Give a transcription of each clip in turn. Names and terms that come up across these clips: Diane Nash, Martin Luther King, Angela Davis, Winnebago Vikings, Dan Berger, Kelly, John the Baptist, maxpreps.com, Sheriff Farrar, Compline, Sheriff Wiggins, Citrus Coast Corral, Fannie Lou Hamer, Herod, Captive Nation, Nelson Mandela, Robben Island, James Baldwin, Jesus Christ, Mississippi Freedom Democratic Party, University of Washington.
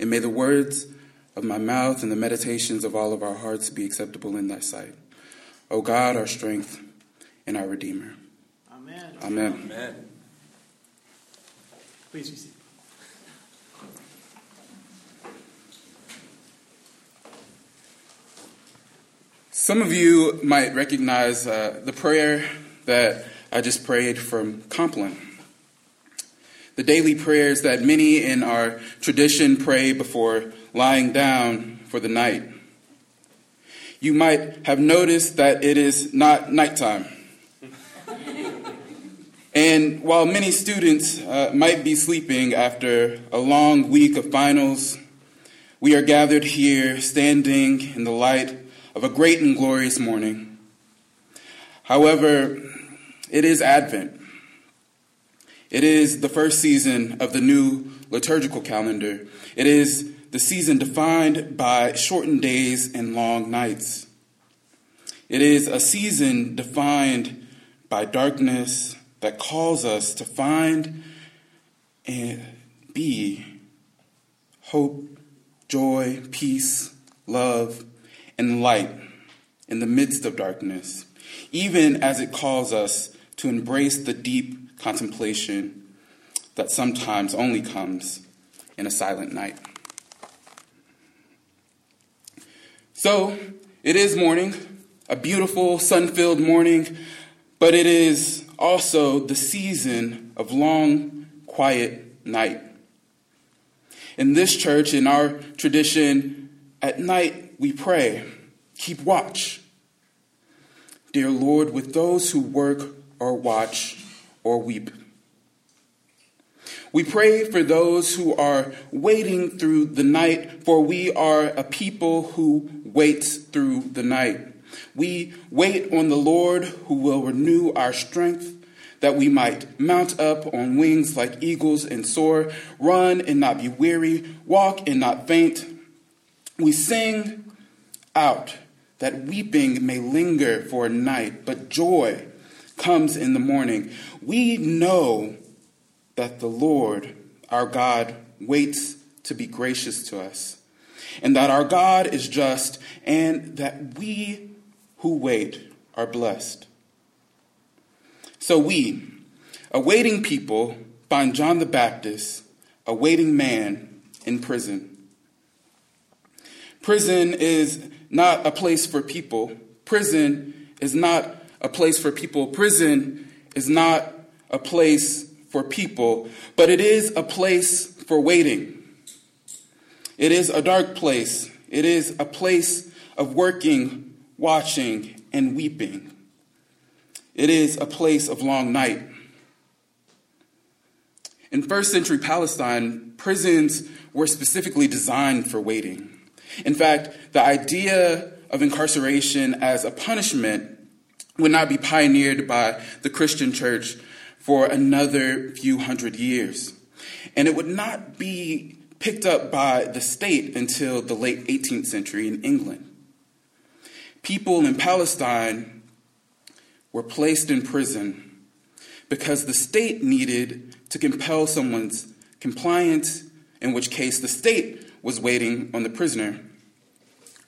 And may the words of my mouth and the meditations of all of our hearts be acceptable in thy sight. O God, our strength and our Redeemer. Amen. Amen. Amen. Please be seated. Some of you might recognize the prayer that I just prayed from Compline. The daily prayers that many in our tradition pray before lying down for the night. You might have noticed that it is not nighttime. And while many students might be sleeping after a long week of finals, we are gathered here standing in the light of a great and glorious morning. However, it is Advent. It is the first season of the new liturgical calendar. It is the season defined by shortened days and long nights. It is a season defined by darkness that calls us to find and be hope, joy, peace, love, and light in the midst of darkness, even as it calls us to embrace the deep contemplation that sometimes only comes in a silent night. So, it is morning, a beautiful, sun-filled morning, but it is also the season of long, quiet night. In this church, in our tradition, at night we pray, keep watch, dear Lord, with those who work or watch or weep. We pray for those who are waiting through the night, for we are a people who waits through the night. We wait on the Lord who will renew our strength, that we might mount up on wings like eagles and soar, run and not be weary, walk and not faint. We sing out that weeping may linger for a night, but joy comes in the morning. We know that the Lord, our God, waits to be gracious to us, and that our God is just, and that we who wait are blessed. So we, a waiting people, find John the Baptist, a waiting man in prison. Prison is not a place for people. Prison is not a place for people. Prison is not a place for people, but it is a place for waiting. It is a dark place. It is a place of working, watching, and weeping. It is a place of long night. In first century Palestine, prisons were specifically designed for waiting. In fact, the idea of incarceration as a punishment would not be pioneered by the Christian church for another few hundred years. And it would not be picked up by the state until the late 18th century in England. People in Palestine were placed in prison because the state needed to compel someone's compliance, in which case the state was waiting on the prisoner,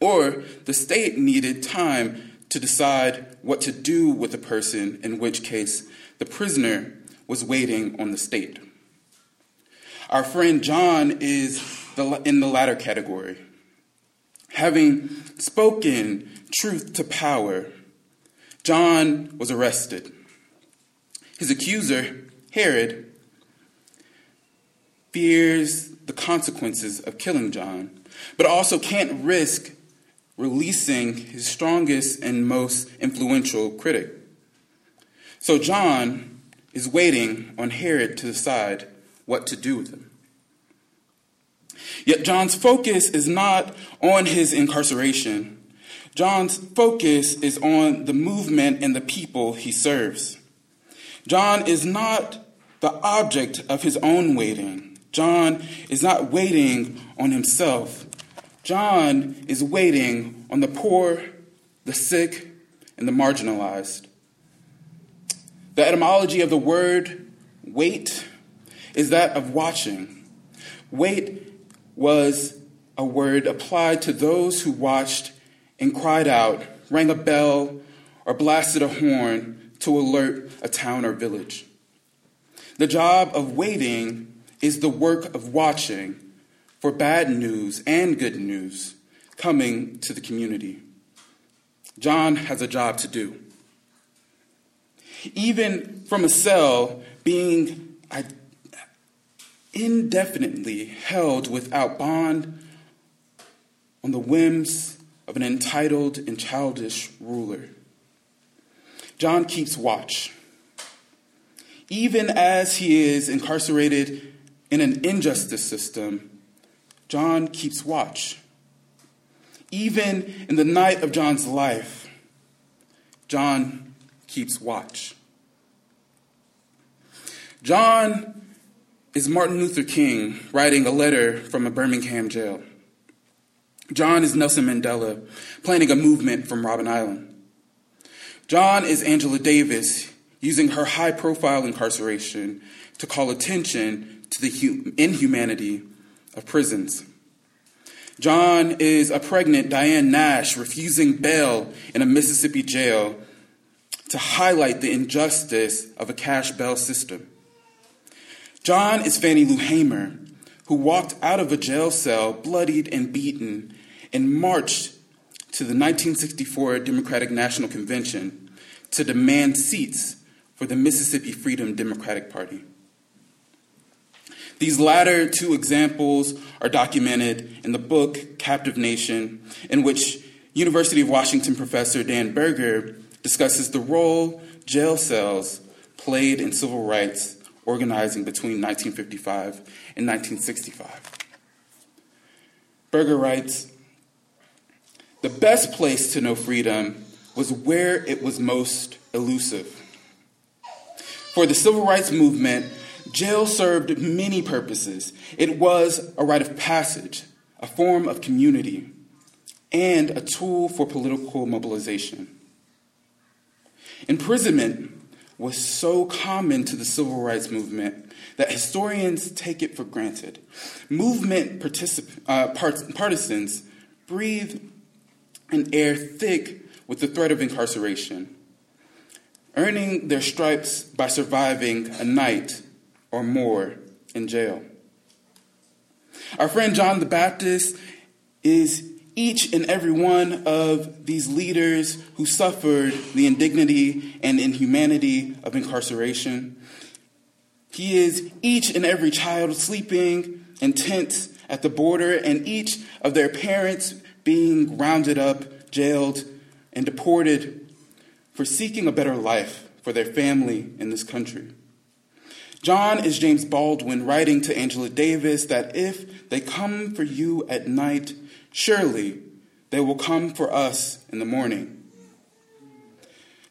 or the state needed time to decide what to do with the person, in which case the prisoner was waiting on the state. Our friend John is in the latter category. Having spoken truth to power, John was arrested. His accuser, Herod, fears the consequences of killing John, but also can't risk releasing his strongest and most influential critic. So John is waiting on Herod to decide what to do with him. Yet John's focus is not on his incarceration. John's focus is on the movement and the people he serves. John is not the object of his own waiting. John is not waiting on himself. John is waiting on the poor, the sick, and the marginalized. The etymology of the word wait is that of watching. Wait was a word applied to those who watched and cried out, rang a bell, or blasted a horn to alert a town or village. The job of waiting is the work of watching for bad news and good news coming to the community. John has a job to do. Even from a cell, being indefinitely held without bond on the whims of an entitled and childish ruler, John keeps watch. Even as he is incarcerated in an injustice system, John keeps watch. Even in the night of John's life, John keeps watch. John is Martin Luther King writing a letter from a Birmingham jail. John is Nelson Mandela planning a movement from Robben Island. John is Angela Davis using her high-profile incarceration to call attention to the inhumanity of prisons. John is a pregnant Diane Nash refusing bail in a Mississippi jail to highlight the injustice of a cash bail system. John is Fannie Lou Hamer, who walked out of a jail cell bloodied and beaten and marched to the 1964 Democratic National Convention to demand seats for the Mississippi Freedom Democratic Party. These latter two examples are documented in the book Captive Nation, in which University of Washington professor Dan Berger discusses the role jail cells played in civil rights organizing between 1955 and 1965. Berger writes, "The best place to know freedom was where it was most elusive. For the civil rights movement, jail served many purposes. It was a rite of passage, a form of community, and a tool for political mobilization. Imprisonment was so common to the civil rights movement that historians take it for granted. Movement partisans breathe an air thick with the threat of incarceration, earning their stripes by surviving a night or more in jail. Our friend John the Baptist is each and every one of these leaders who suffered the indignity and inhumanity of incarceration. He is each and every child sleeping in tents at the border, and each of their parents being rounded up, jailed, and deported for seeking a better life for their family in this country. John is James Baldwin writing to Angela Davis that if they come for you at night, surely they will come for us in the morning.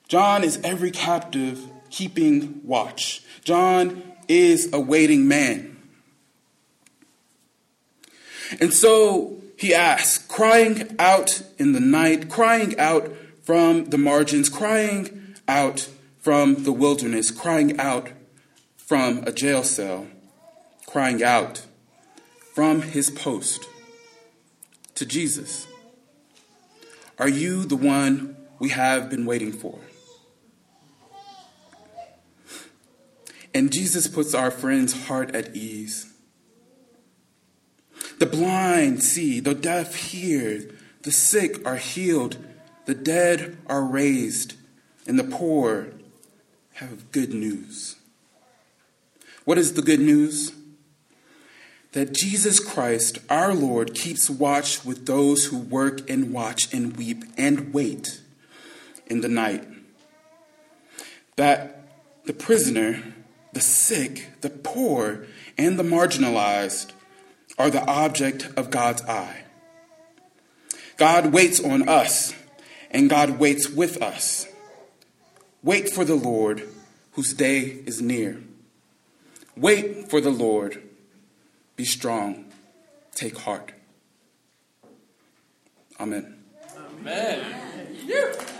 John is every captive keeping watch. John is a waiting man." And so he asks, crying out in the night, crying out from the margins, crying out from the wilderness, crying out from a jail cell, crying out from his post, to Jesus, "Are you the one we have been waiting for?" And Jesus puts our friend's heart at ease. The blind see, the deaf hear, the sick are healed, the dead are raised, and the poor have good news. What is the good news? That Jesus Christ, our Lord, keeps watch with those who work and watch and weep and wait in the night. That the prisoner, the sick, the poor, and the marginalized are the object of God's eye. God waits on us, and God waits with us. Wait for the Lord, whose day is near. Wait for the Lord. Be strong. Take heart. Amen. Amen.